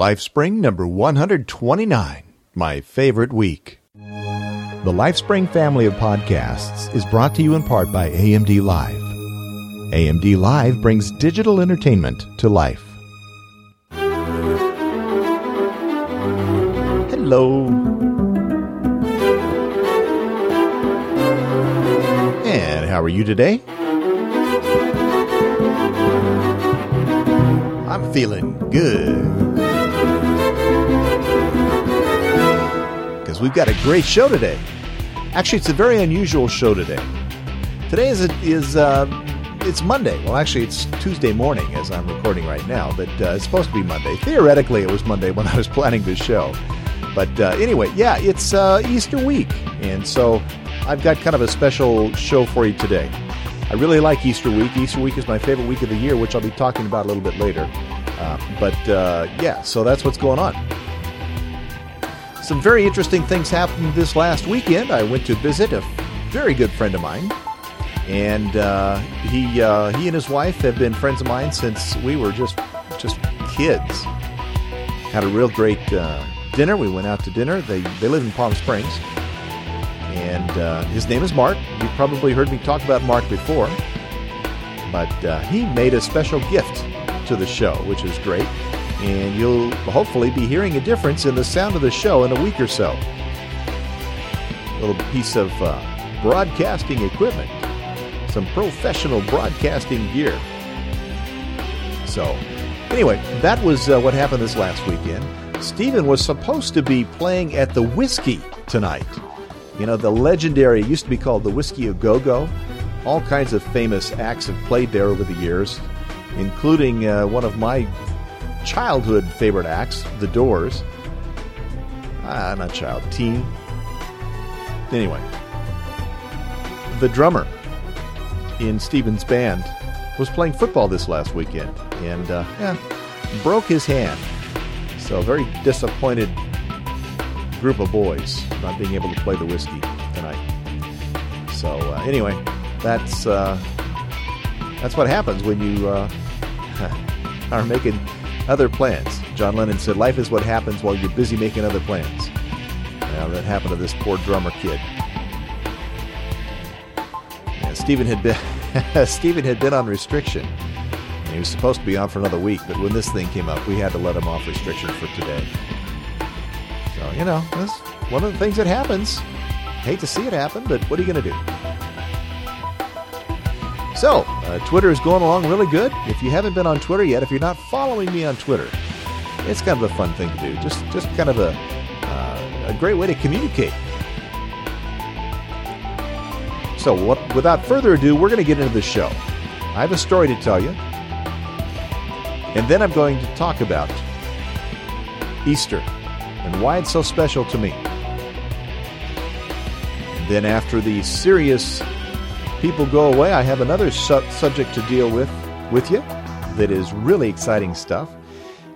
Lifespring number 129, My Favorite Week. The Lifespring family of podcasts is brought to you in part by AMD Live. AMD Live brings digital entertainment to life. Hello. And how are you today? I'm feeling good. We've got a great show today. Actually, it's a very unusual show today. Today it's Monday. Well, actually, it's Tuesday morning as I'm recording right now, but it's supposed to be Monday. Theoretically, it was Monday when I was planning this show. But anyway, yeah, it's Easter week, and so I've got kind of a special show for you today. I really like Easter week. Easter week is my favorite week of the year, which I'll be talking about a little bit later. So that's what's going on. Some very interesting things happened this last weekend. I went to visit a very good friend of mine, and he and his wife have been friends of mine since we were just kids. Had a real great dinner. We went out to dinner. They live in Palm Springs, and his name is Mark. You've probably heard me talk about Mark before, but he made a special gift to the show, which is great. And you'll hopefully be hearing a difference in the sound of the show in a week or so. A little piece of broadcasting equipment. Some professional broadcasting gear. So, anyway, that was what happened this last weekend. Stephen was supposed to be playing at the Whisky tonight. You know, the legendary, it used to be called the Whisky a Go Go. All kinds of famous acts have played there over the years, including one of my childhood favorite acts, The Doors. Not child, teen. Anyway, the drummer in Stephen's band was playing football this last weekend and broke his hand. So a very disappointed group of boys not being able to play the Whiskey tonight. So anyway, that's what happens when you are making other plans. John Lennon said, "Life is what happens while you're busy making other plans." Now, that happened to this poor drummer kid. Yeah, Stephen had been on restriction. And he was supposed to be on for another week, but when this thing came up, we had to let him off restriction for today. So, you know, that's one of the things that happens. Hate to see it happen, but what are you going to do? So, Twitter is going along really good. If you haven't been on Twitter yet, if you're not following me on Twitter, it's kind of a fun thing to do. Just kind of a great way to communicate. So without further ado, we're going to get into the show. I have a story to tell you. And then I'm going to talk about Easter and why it's so special to me. And then after the serious people go away, I have another subject to deal with you that is really exciting stuff.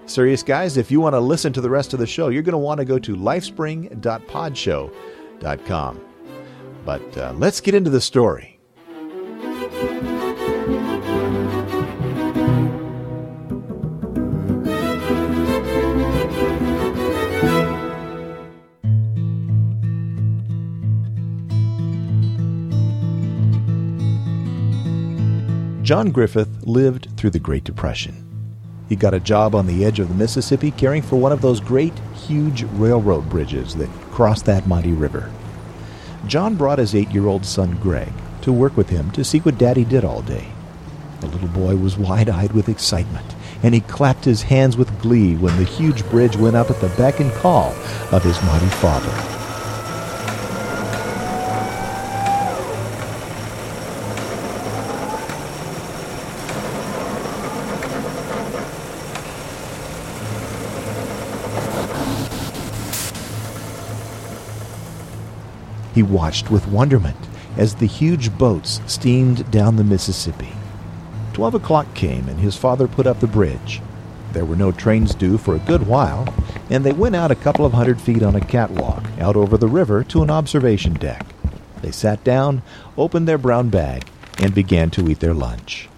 Serious guys, if you want to listen to the rest of the show, you're going to want to go to lifespring.podshow.com. But let's get into the story. John Griffith lived through the Great Depression. He got a job on the edge of the Mississippi caring for one of those great, huge railroad bridges that crossed that mighty river. John brought his 8-year-old son, Greg, to work with him to see what Daddy did all day. The little boy was wide-eyed with excitement, and he clapped his hands with glee when the huge bridge went up at the beck and call of his mighty father. He watched with wonderment as the huge boats steamed down the Mississippi. 12 o'clock came and his father put up the bridge. There were no trains due for a good while, and they went out a couple of 100 feet on a catwalk out over the river to an observation deck. They sat down, opened their brown bag, and began to eat their lunch.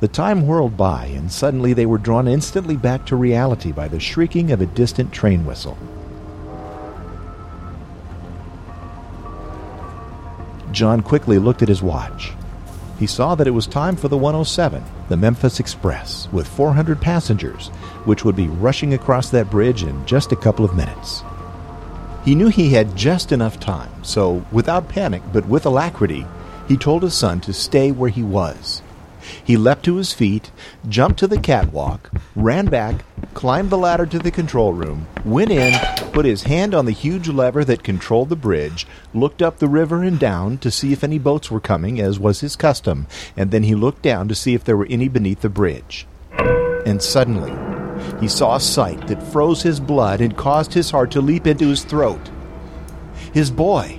The time whirled by, and suddenly they were drawn instantly back to reality by the shrieking of a distant train whistle. John quickly looked at his watch. He saw that it was time for the 107, the Memphis Express, with 400 passengers, which would be rushing across that bridge in just a couple of minutes. He knew he had just enough time, so without panic but with alacrity, he told his son to stay where he was. He leapt to his feet, jumped to the catwalk, ran back, climbed the ladder to the control room, went in, put his hand on the huge lever that controlled the bridge, looked up the river and down to see if any boats were coming, as was his custom, and then he looked down to see if there were any beneath the bridge. And suddenly, he saw a sight that froze his blood and caused his heart to leap into his throat. His boy!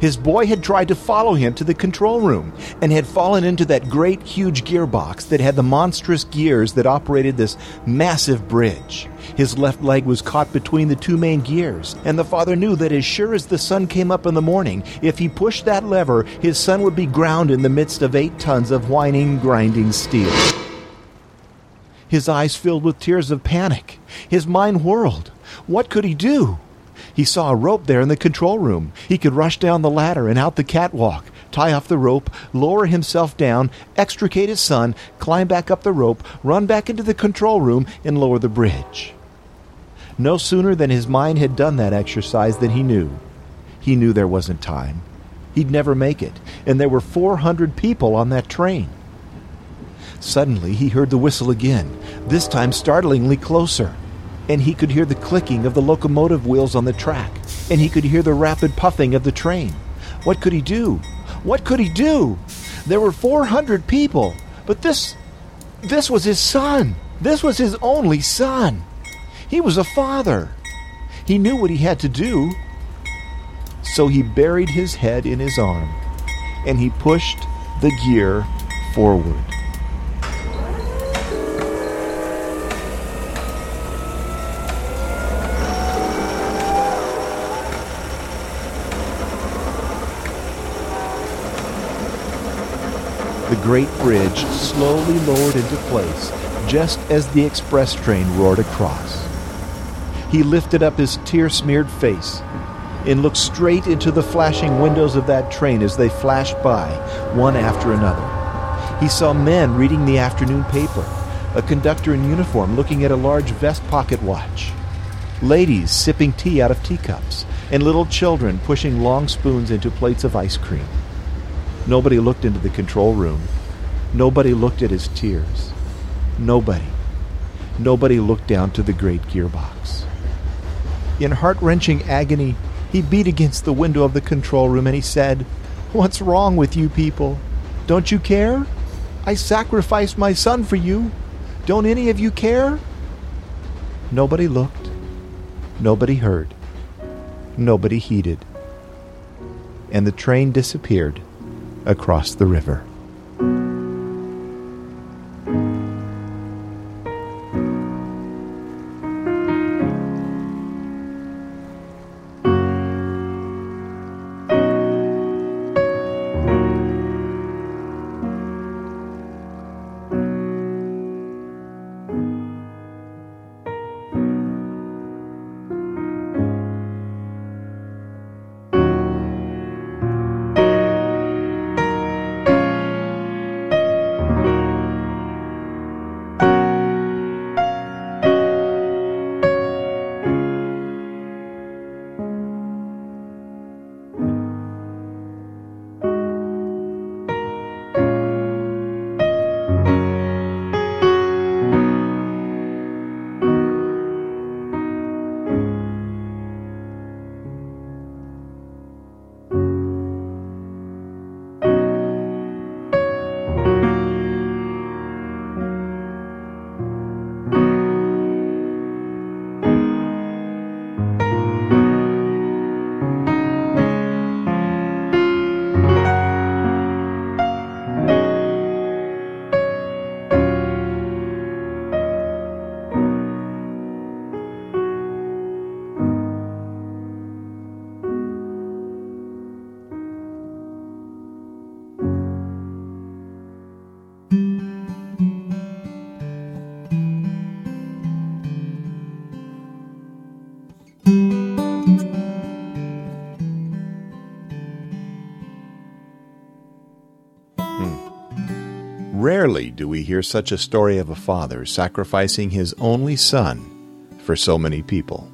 His boy had tried to follow him to the control room and had fallen into that great, huge gearbox that had the monstrous gears that operated this massive bridge. His left leg was caught between the two main gears, and the father knew that as sure as the sun came up in the morning, if he pushed that lever, his son would be ground in the midst of 8 tons of whining, grinding steel. His eyes filled with tears of panic. His mind whirled. What could he do? He saw a rope there in the control room. He could rush down the ladder and out the catwalk, tie off the rope, lower himself down, extricate his son, climb back up the rope, run back into the control room, and lower the bridge. No sooner than his mind had done that exercise than he knew. He knew there wasn't time. He'd never make it, and there were 400 people on that train. Suddenly, he heard the whistle again, this time startlingly closer. And he could hear the clicking of the locomotive wheels on the track, and he could hear the rapid puffing of the train. What could he do? What could he do? There were 400 people, but this was his son. This was his only son. He was a father. He knew what he had to do. So he buried his head in his arm, and he pushed the gear forward. The great bridge slowly lowered into place just as the express train roared across. He lifted up his tear-smeared face and looked straight into the flashing windows of that train as they flashed by, one after another. He saw men reading the afternoon paper, a conductor in uniform looking at a large vest pocket watch, ladies sipping tea out of teacups, and little children pushing long spoons into plates of ice cream. Nobody looked into the control room. Nobody looked at his tears. Nobody looked down to the great gearbox. In heart-wrenching agony, he beat against the window of the control room and he said, "What's wrong with you people? Don't you care? I sacrificed my son for you. Don't any of you care?" Nobody looked. Nobody heard. Nobody heeded. And the train disappeared across the river. Rarely do we hear such a story of a father sacrificing his only son for so many people.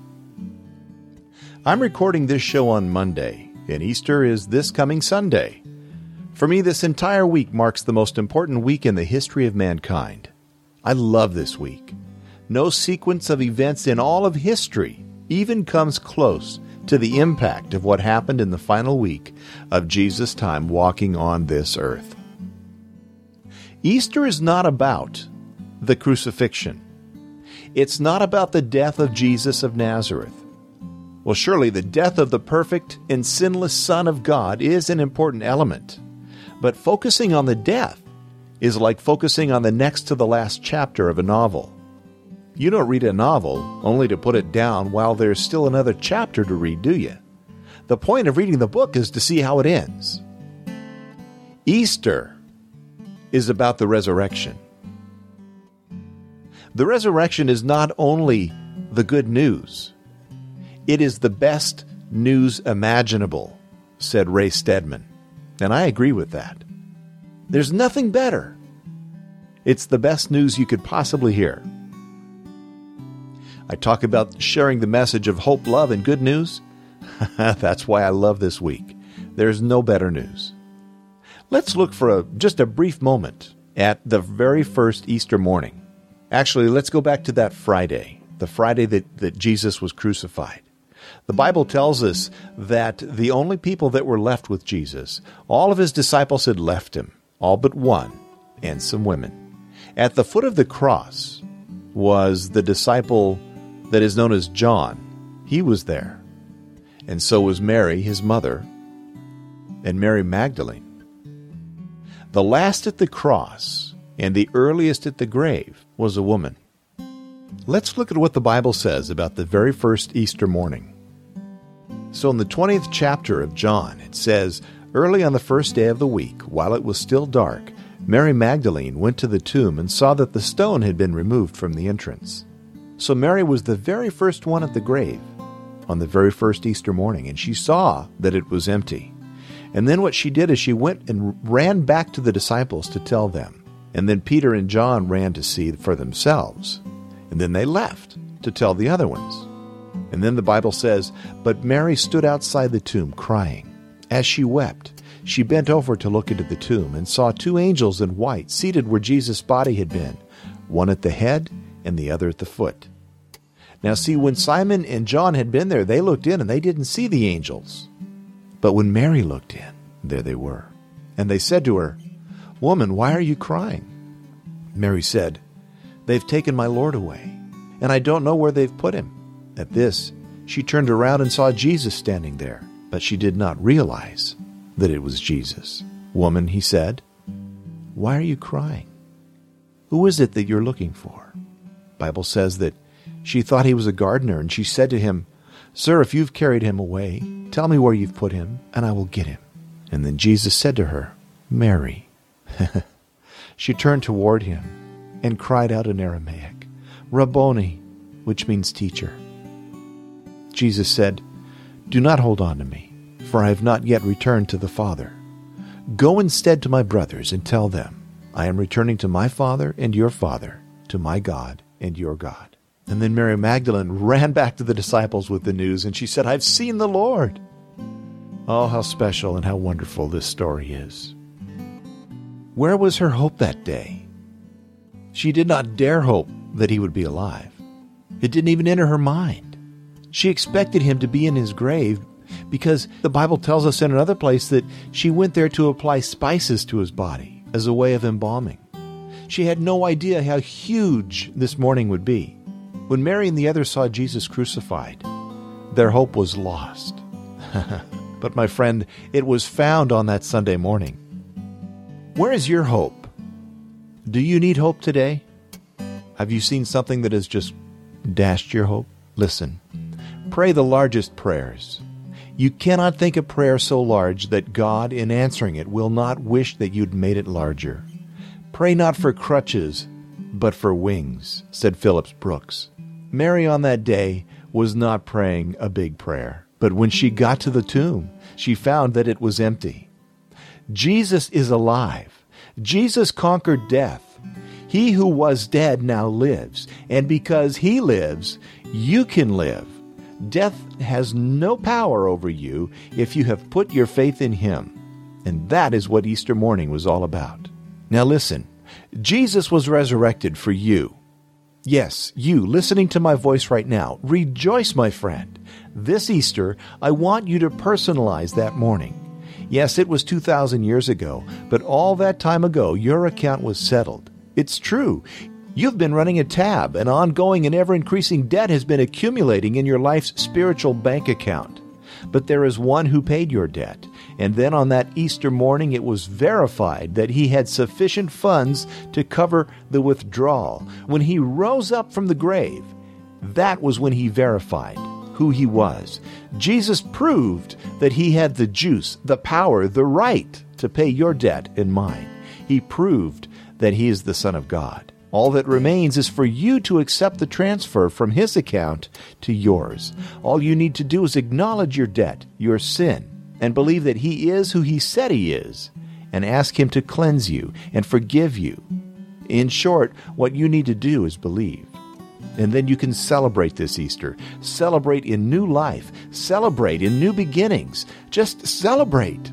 I'm recording this show on Monday, and Easter is this coming Sunday. For me, this entire week marks the most important week in the history of mankind. I love this week. No sequence of events in all of history even comes close to the impact of what happened in the final week of Jesus' time walking on this earth. Easter is not about the crucifixion. It's not about the death of Jesus of Nazareth. Well, surely the death of the perfect and sinless Son of God is an important element. But focusing on the death is like focusing on the next to the last chapter of a novel. You don't read a novel only to put it down while there's still another chapter to read, do you? The point of reading the book is to see how it ends. Easter is about the resurrection. The resurrection is not only the good news. It is the best news imaginable, said Ray Steadman. And I agree with that. There's nothing better. It's the best news you could possibly hear. I talk about sharing the message of hope, love, and good news. That's why I love this week. There's no better news. Let's look for just a brief moment at the very first Easter morning. Actually, let's go back to that Friday, the Friday that Jesus was crucified. The Bible tells us that the only people that were left with Jesus, all of his disciples had left him, all but one, and some women. At the foot of the cross was the disciple that is known as John. He was there. And so was Mary, his mother, and Mary Magdalene. The last at the cross and the earliest at the grave was a woman. Let's look at what the Bible says about the very first Easter morning. So in the 20th chapter of John, it says, "Early on the first day of the week, while it was still dark, Mary Magdalene went to the tomb and saw that the stone had been removed from the entrance." So Mary was the very first one at the grave on the very first Easter morning, and she saw that it was empty. And then what she did is she went and ran back to the disciples to tell them. And then Peter and John ran to see for themselves. And then they left to tell the other ones. And then the Bible says, "But Mary stood outside the tomb crying. As she wept, she bent over to look into the tomb and saw two angels in white seated where Jesus' body had been, one at the head and the other at the foot." Now see, when Simon and John had been there, they looked in and they didn't see the angels. But when Mary looked in, there they were. And they said to her, "Woman, why are you crying?" Mary said, "They've taken my Lord away, and I don't know where they've put him." At this, she turned around and saw Jesus standing there, but she did not realize that it was Jesus. "Woman," he said, "why are you crying? Who is it that you're looking for?" The Bible says that she thought he was a gardener, and she said to him, "Sir, if you've carried him away, tell me where you've put him, and I will get him." And then Jesus said to her, "Mary." She turned toward him and cried out in Aramaic, "Rabboni," which means teacher. Jesus said, "Do not hold on to me, for I have not yet returned to the Father. Go instead to my brothers and tell them, I am returning to my Father and your Father, to my God and your God." And then Mary Magdalene ran back to the disciples with the news, and she said, "I've seen the Lord." Oh, how special and how wonderful this story is. Where was her hope that day? She did not dare hope that he would be alive. It didn't even enter her mind. She expected him to be in his grave because the Bible tells us in another place that she went there to apply spices to his body as a way of embalming. She had no idea how huge this morning would be. When Mary and the others saw Jesus crucified, their hope was lost. But my friend, it was found on that Sunday morning. Where is your hope? Do you need hope today? Have you seen something that has just dashed your hope? Listen, pray the largest prayers. You cannot think a prayer so large that God, in answering it, will not wish that you'd made it larger. Pray not for crutches, but for wings, said Phillips Brooks. Mary on that day was not praying a big prayer, but when she got to the tomb, she found that it was empty. Jesus is alive. Jesus conquered death. He who was dead now lives, and because he lives, you can live. Death has no power over you if you have put your faith in him. And that is what Easter morning was all about. Now listen, Jesus was resurrected for you. Yes, you listening to my voice right now, rejoice, my friend. This Easter, I want you to personalize that morning. Yes, it was 2,000 years ago, but all that time ago, your account was settled. It's true. You've been running a tab, and ongoing and ever-increasing debt has been accumulating in your life's spiritual bank account. But there is one who paid your debt, and then on that Easter morning it was verified that he had sufficient funds to cover the withdrawal. When he rose up from the grave, that was when he verified who he was. Jesus proved that he had the juice, the power, the right to pay your debt and mine. He proved that he is the Son of God. All that remains is for you to accept the transfer from his account to yours. All you need to do is acknowledge your debt, your sin, and believe that he is who he said he is, and ask him to cleanse you and forgive you. In short, what you need to do is believe. And then you can celebrate this Easter. Celebrate in new life. Celebrate in new beginnings. Just celebrate.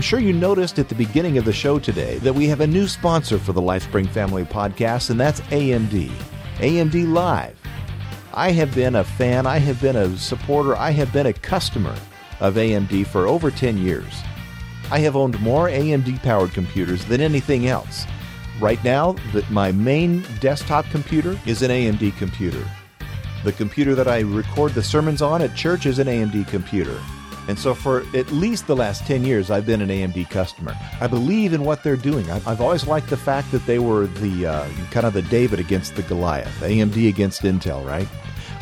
I'm sure you noticed at the beginning of the show today that we have a new sponsor for the Lifespring Family Podcast, and that's AMD. AMD Live. I have been a fan, I have been a supporter, I have been a customer of AMD for over 10 years. I have owned more AMD-powered computers than anything else. Right now, my main desktop computer is an AMD computer. The computer that I record the sermons on at church is an AMD computer. And so for at least the last 10 years, I've been an AMD customer. I believe in what they're doing. I've always liked the fact that they were the kind of the David against the Goliath, AMD against Intel, right?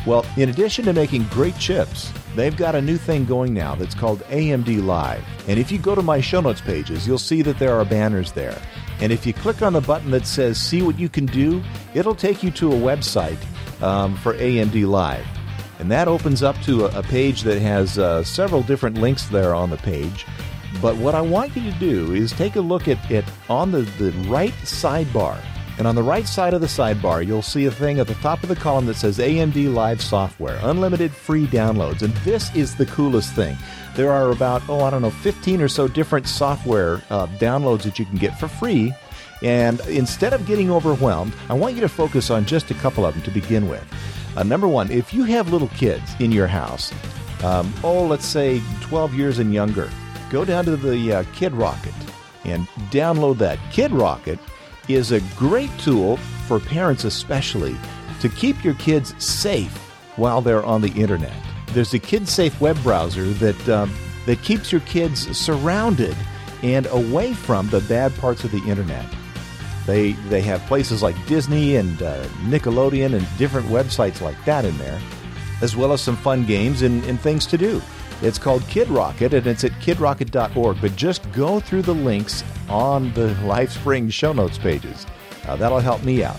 Well, in addition to making great chips, they've got a new thing going now that's called AMD Live. And if you go to my show notes pages, you'll see that there are banners there. And if you click on the button that says, see what you can do, it'll take you to a website for AMD Live. And that opens up to a page that has several different links there on the page. But what I want you to do is take a look at it on the right sidebar. And on the right side of the sidebar, you'll see a thing at the top of the column that says AMD Live Software, unlimited free downloads. And this is the coolest thing. There are about, 15 or so different software downloads that you can get for free. And instead of getting overwhelmed, I want you to focus on just a couple of them to begin with. Number one, if you have little kids in your house, let's say 12 years and younger, go down to the Kid Rocket and download that. Kid Rocket is a great tool for parents especially to keep your kids safe while they're on the internet. There's a kid-safe web browser that keeps your kids surrounded and away from the bad parts of the internet. They have places like Disney and Nickelodeon and different websites like that in there, as well as some fun games and things to do. It's called Kid Rocket, and it's at kidrocket.org, but just go through the links on the Lifespring show notes pages. That'll help me out.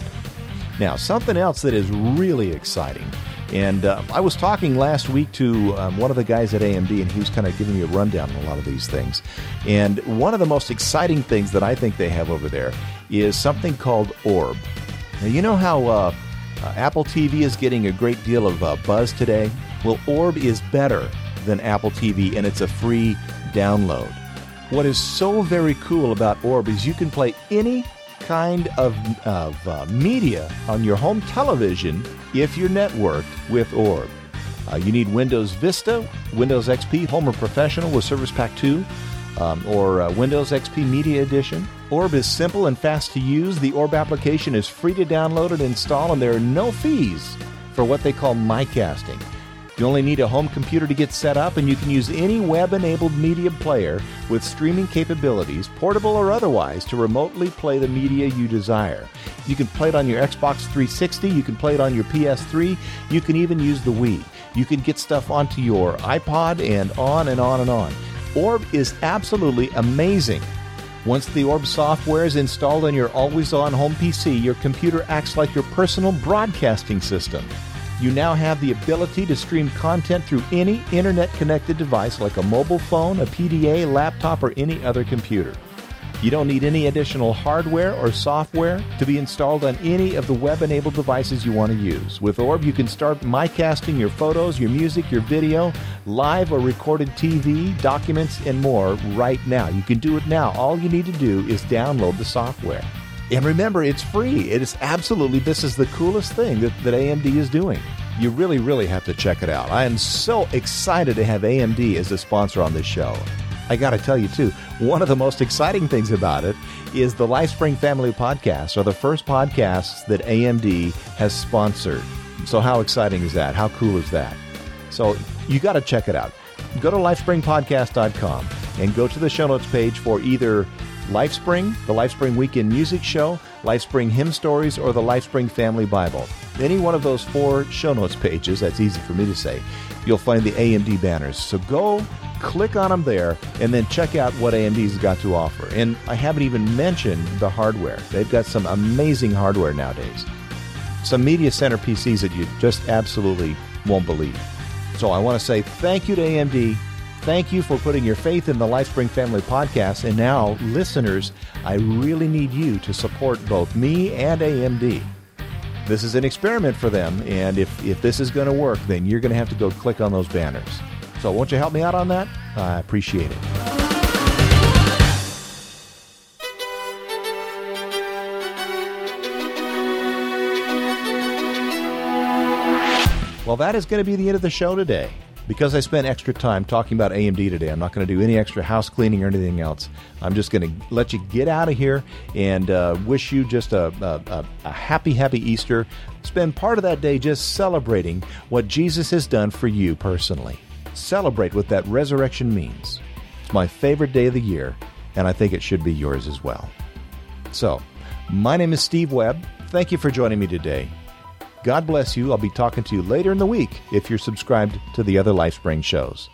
Now, something else that is really exciting, and I was talking last week to one of the guys at AMD, and he was kind of giving me a rundown on a lot of these things, and one of the most exciting things that I think they have over there is something called Orb. Now, you know how Apple TV is getting a great deal of buzz today? Well, Orb is better than Apple TV, and it's a free download. What is so very cool about Orb is you can play any kind of media on your home television if you're networked with Orb. You need Windows Vista, Windows XP, Home or Professional with Service Pack 2, or Windows XP Media Edition. Orb is simple and fast to use. The Orb application is free to download and install, and there are no fees for what they call mycasting. You only need a home computer to get set up, and you can use any web-enabled media player with streaming capabilities, portable or otherwise, to remotely play the media you desire. You can play it on your Xbox 360, you can play it on your PS3, you can even use the Wii. You can get stuff onto your iPod and on and on and on. Orb is absolutely amazing. Once the Orb software is installed on your always-on home PC, your computer acts like your personal broadcasting system. You now have the ability to stream content through any internet-connected device like a mobile phone, a PDA, laptop, or any other computer. You don't need any additional hardware or software to be installed on any of the web-enabled devices you want to use. With Orb, you can start mycasting your photos, your music, your video, live or recorded TV, documents, and more right now. You can do it now. All you need to do is download the software. And remember, it's free. It is absolutely, this is the coolest thing that AMD is doing. You really, really have to check it out. I am so excited to have AMD as a sponsor on this show. I got to tell you, too, one of the most exciting things about it is the Lifespring Family Podcasts are the first podcasts that AMD has sponsored. So how exciting is that? How cool is that? So you got to check it out. Go to LifespringPodcast.com and go to the show notes page for either Lifespring, the Lifespring Weekend Music Show, Lifespring Hymn Stories, or the Lifespring Family Bible. Any one of those four show notes pages, that's easy for me to say, you'll find the AMD banners. So go click on them there, and then check out what AMD's got to offer. And I haven't even mentioned the hardware. They've got some amazing hardware nowadays. Some media center PCs that you just absolutely won't believe. So I want to say thank you to AMD. Thank you for putting your faith in the Lifespring Family Podcast. And now, listeners, I really need you to support both me and AMD. This is an experiment for them, and if this is going to work, then you're going to have to go click on those banners. So won't you help me out on that? I appreciate it. Well, that is going to be the end of the show today. Because I spent extra time talking about AMD today, I'm not going to do any extra house cleaning or anything else. I'm just going to let you get out of here and wish you just a happy, happy Easter. Spend part of that day just celebrating what Jesus has done for you personally. Celebrate what that resurrection means. It's my favorite day of the year, and I think it should be yours as well. So, my name is Steve Webb. Thank you for joining me today. God bless you. I'll be talking to you later in the week if you're subscribed to the other Lifespring shows.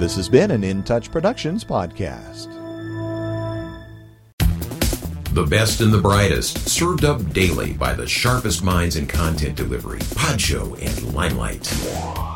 This has been an In Touch Productions podcast. The best and the brightest, served up daily by the sharpest minds in content delivery, Podshow and Limelight.